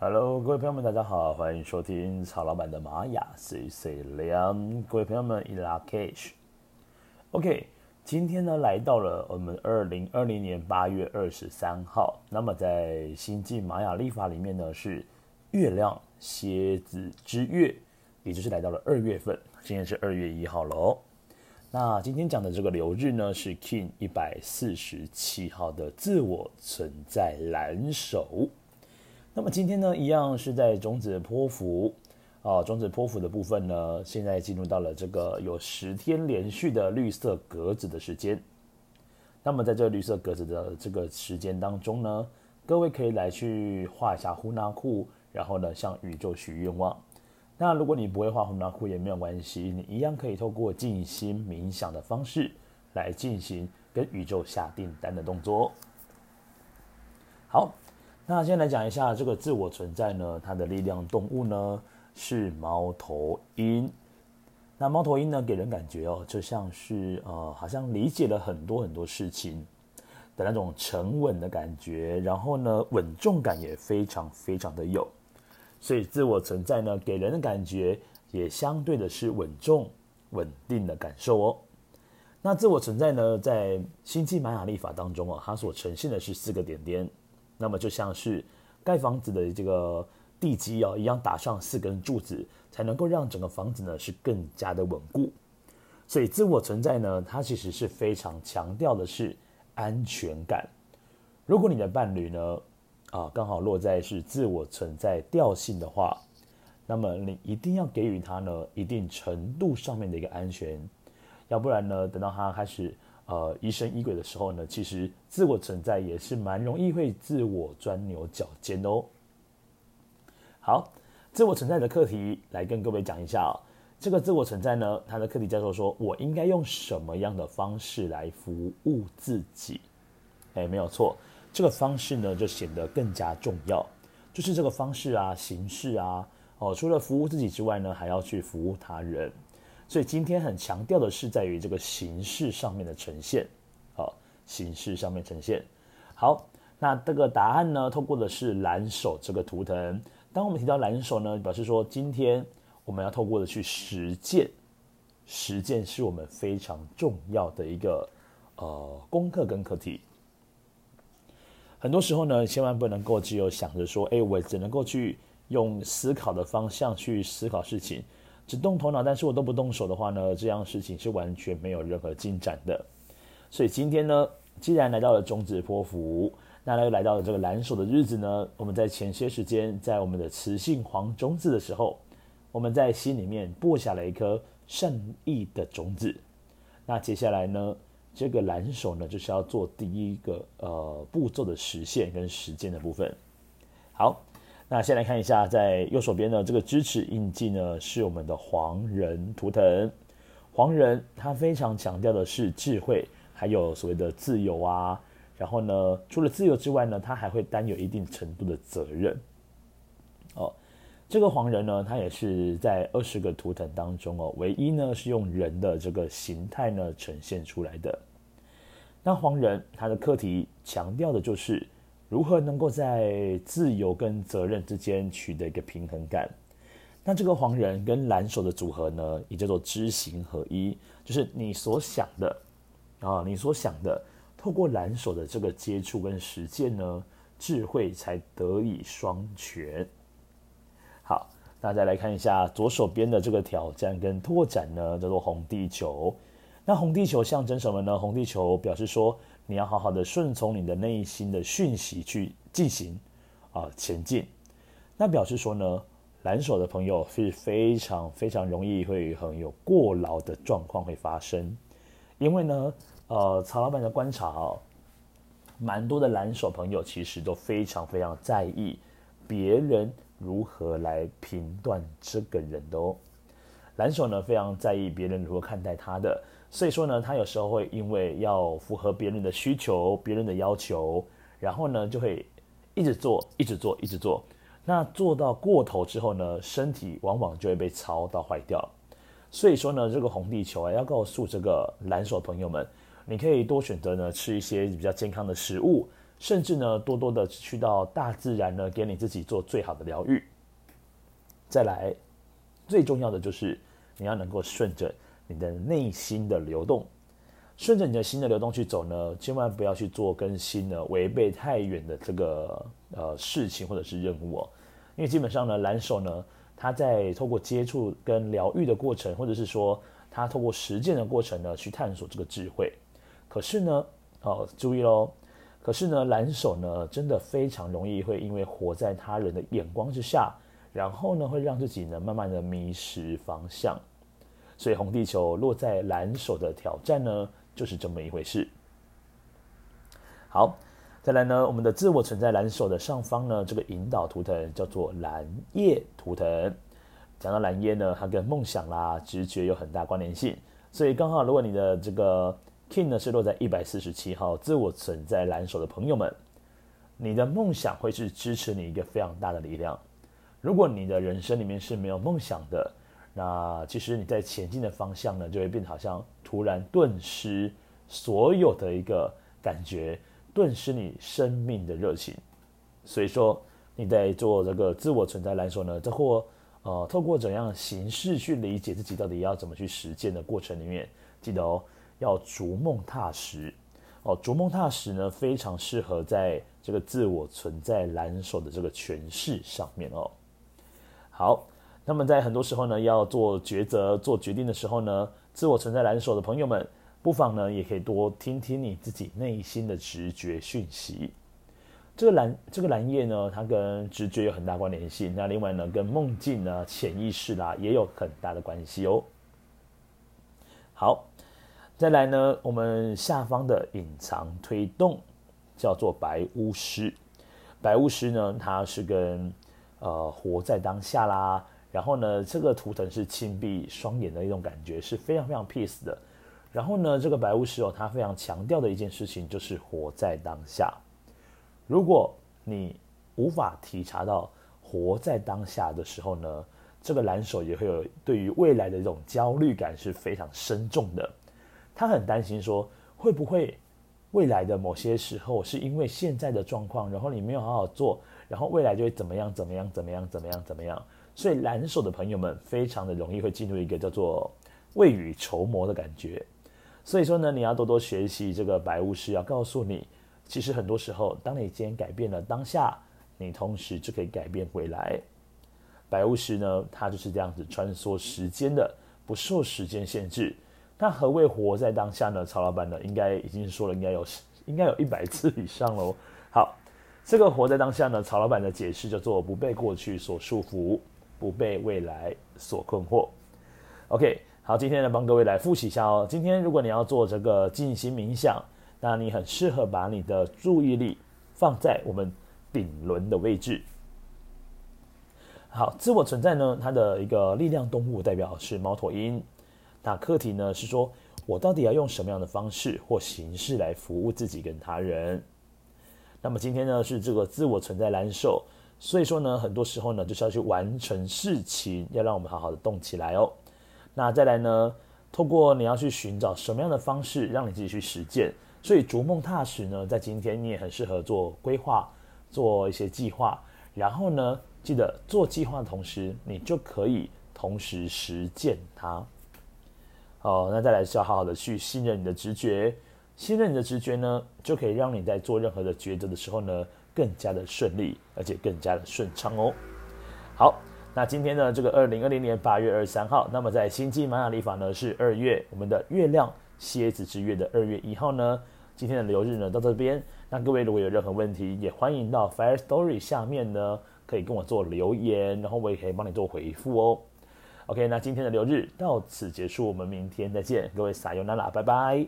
Hello， 各位朋友们，大家好，欢迎收听曹老板的玛雅碎念。各位朋友们 ，OK， 今天呢来到了我们2020年8月23号。那么在星际玛雅历法里面呢是月亮蝎子之月，也就是来到了2月份，今天是2月1号喽。那今天讲的这个流日呢是 Kin 147号的自我存在蓝手。那么今天呢，一样是在种子波符，种子波符的部分呢，现在进入到了这个有10天连续的绿色格子的时间。那么在这绿色格子的这个时间当中呢，各位可以来去画一下呼纳库，然后呢向宇宙许愿望。那如果你不会画呼纳库也没有关系，你一样可以透过静心冥想的方式来进行跟宇宙下订单的动作。好。那先来讲一下这个自我存在呢，它的力量动物呢是猫头鹰。那猫头鹰呢给人感觉就像是好像理解了很多很多事情的那种沉稳的感觉，然后呢稳重感也非常非常的有，所以自我存在呢给人的感觉也相对的是稳重稳定的感受哦。那自我存在呢在星际玛雅历法当中它所呈现的是4个点点。那么就像是盖房子的这个地基一样，打上4根柱子，才能够让整个房子呢是更加的稳固。所以自我存在呢，它其实是非常强调的是安全感。如果你的伴侣呢，刚好落在是自我存在调性的话，那么你一定要给予他呢一定程度上面的一个安全，要不然呢，等到他开始疑神疑鬼的时候呢，其实自我存在也是蛮容易会自我钻牛角尖哦。好，自我存在的课题来跟各位讲一下这个自我存在呢，它的课题叫做说我应该用什么样的方式来服务自己。没有错，这个方式呢就显得更加重要，就是这个方式形式除了服务自己之外呢，还要去服务他人。所以今天很强调的是在于这个形式上面的呈现，形式上面呈现。好，那这个答案呢，透过的是蓝手这个图腾。当我们提到蓝手呢，表示说今天我们要透过的去实践，实践是我们非常重要的一个功课跟课题。很多时候呢，千万不能够只有想着说，我只能够去用思考的方向去思考事情。只动头脑，但是我都不动手的话呢，这样事情是完全没有任何进展的。所以今天呢，既然来到了中指波符，那又来到了这个蓝手的日子呢，我们在前些时间，在我们的雌性黄种子的时候，我们在心里面播下了一颗善意的种子。那接下来呢，这个蓝手呢，就是要做第一个步骤的实现跟实践的部分。好。那先来看一下，在右手边的这个支持印记呢，是我们的黄人图腾。黄人他非常强调的是智慧，还有所谓的自由。然后呢，除了自由之外呢，他还会担有一定程度的责任。这个黄人呢，他也是在20个图腾当中唯一呢是用人的这个形态呢呈现出来的。那黄人他的课题强调的就是。如何能够在自由跟责任之间取得一个平衡感？那这个黄人跟蓝手的组合呢，也叫做知行合一，就是你所想的，你所想的，透过蓝手的这个接触跟实践呢，智慧才得以双全。好，那再来看一下左手边的这个挑战跟拓展呢，叫做红地球。那红地球象征什么呢？红地球表示说。你要好好的顺从你的内心的讯息去进行前进。那表示说呢，蓝手的朋友是非常非常容易会很有过劳的状况会发生，因为呢，曹老板的观察蛮多的蓝手朋友其实都非常非常在意别人如何来评断这个人的哦。蓝手呢非常在意别人如何看待他的。所以说呢，他有时候会因为要符合别人的需求、别人的要求，然后呢就会一直做、一直做、一直做。那做到过头之后呢，身体往往就会被操到坏掉。所以说呢，这个红地球要告诉这个蓝手朋友们，你可以多选择呢吃一些比较健康的食物，甚至呢多多的去到大自然呢，给你自己做最好的疗愈。再来，最重要的就是你要能够顺着你的内心的流动，顺着你的心的流动去走呢，千万不要去做跟心呢违背太远的这个事情或者是任务哦。因为基本上呢，蓝手呢，他在透过接触跟疗愈的过程，或者是说他透过实践的过程呢，去探索这个智慧。可是呢，注意喽，可是呢，蓝手呢，真的非常容易会因为活在他人的眼光之下，然后呢，会让自己呢，慢慢的迷失方向。所以红地球落在蓝手的挑战呢，就是这么一回事。好，再来呢，我们的自我存在蓝手的上方呢，这个引导图腾叫做蓝叶图腾。讲到蓝叶呢，它跟梦想啦、直觉有很大关联性，所以刚好如果你的这个 King 呢是落在147号自我存在蓝手的朋友们，你的梦想会是支持你一个非常大的力量。如果你的人生里面是没有梦想的，那其实你在前进的方向呢，就会变得好像突然顿失所有的一个感觉，顿失你生命的热情。所以说你在做这个自我存在蓝手呢，这或透过怎样形式去理解自己到底要怎么去实践的过程里面，记得哦，要逐梦踏实哦。逐梦踏实呢，非常适合在这个自我存在蓝手的这个诠释上面哦。好，那么在很多时候呢，要做抉择、做决定的时候呢，自我存在蓝手的朋友们，不妨呢也可以多听听你自己内心的直觉讯息。这个蓝叶呢，它跟直觉有很大关联性。那另外呢，跟梦境啊、潜意识啦、也有很大的关系哦。好，再来呢，我们下方的隐藏推动叫做白巫师。白巫师呢，它是跟活在当下啦，然后呢，这个图腾是轻闭双眼的一种感觉，是非常非常 peace 的。然后呢，这个白巫师哦，它非常强调的一件事情就是活在当下。如果你无法体察到活在当下的时候呢，这个蓝手也会有对于未来的这种焦虑感是非常深重的。他很担心说，会不会未来的某些时候是因为现在的状况，然后你没有好好做，然后未来就会怎么样。所以蓝手的朋友们非常的容易会进入一个叫做未雨绸缪的感觉。所以说呢，你要多多学习这个白巫师要告诉你，其实很多时候，当你今天改变了当下，你同时就可以改变未来。白巫师呢，它就是这样子穿梭时间的，不受时间限制。那何谓活在当下呢？曹老板呢，应该已经说了，应该有100次以上喽。好，这个活在当下呢，曹老板的解释叫做不被过去所束缚，不被未来所困惑。OK， 好，今天呢帮各位来复习一下哦。今天如果你要做这个静心冥想，那你很适合把你的注意力放在我们顶轮的位置。好，自我存在呢，它的一个力量动物代表是猫头鹰。那课题呢是说，我到底要用什么样的方式或形式来服务自己跟他人？那么今天呢是这个自我存在蓝手，所以说呢，很多时候呢就是要去完成事情，要让我们好好的动起来哦。那再来呢，透过你要去寻找什么样的方式让你自己去实践。所以逐梦踏实呢，在今天你也很适合做规划，做一些计划。然后呢，记得做计划的同时，你就可以同时实践它。好，那再来是要好好的去信任你的直觉，信任你的直觉呢，就可以让你在做任何的抉择的时候呢，更加的顺利，而且更加的顺畅哦。好，那今天呢，这个2020年8月23号，那么在星际玛雅历法呢是2月，我们的月亮蝎子之月的2月1号呢。今天的流日呢到这边，那各位如果有任何问题，也欢迎到 Firstory 下面呢可以跟我做留言，然后我也可以帮你做回复哦。OK， 那今天的流日到此结束，我们明天再见，各位撒由那拉，拜拜。